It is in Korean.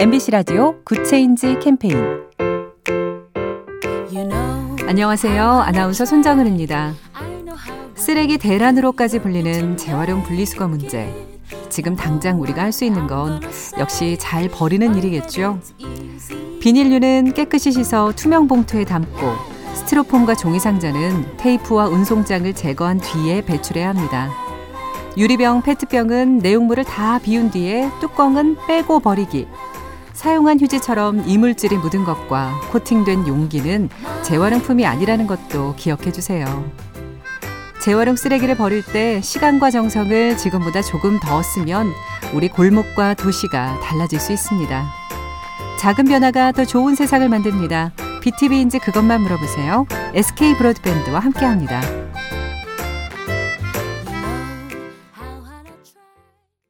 MBC 라디오 굿 체인지 캠페인. 안녕하세요. 아나운서 손정은입니다. 쓰레기 대란으로까지 불리는 재활용 분리수거 문제. 지금 당장 우리가 할 수 있는 건 역시 잘 버리는 일이겠죠. 비닐류는 깨끗이 씻어 투명 봉투에 담고 스티로폼과 종이 상자는 테이프와 운송장을 제거한 뒤에 배출해야 합니다. 유리병, 페트병은 내용물을 다 비운 뒤에 뚜껑은 빼고 버리기. 사용한 휴지처럼 이물질이 묻은 것과 코팅된 용기는 재활용품이 아니라는 것도 기억해 주세요. 재활용 쓰레기를 버릴 때 시간과 정성을 지금보다 조금 더 쓰면 우리 골목과 도시가 달라질 수 있습니다. 작은 변화가 더 좋은 세상을 만듭니다. BTV인지 그것만 물어보세요. SK 브로드밴드와 함께합니다.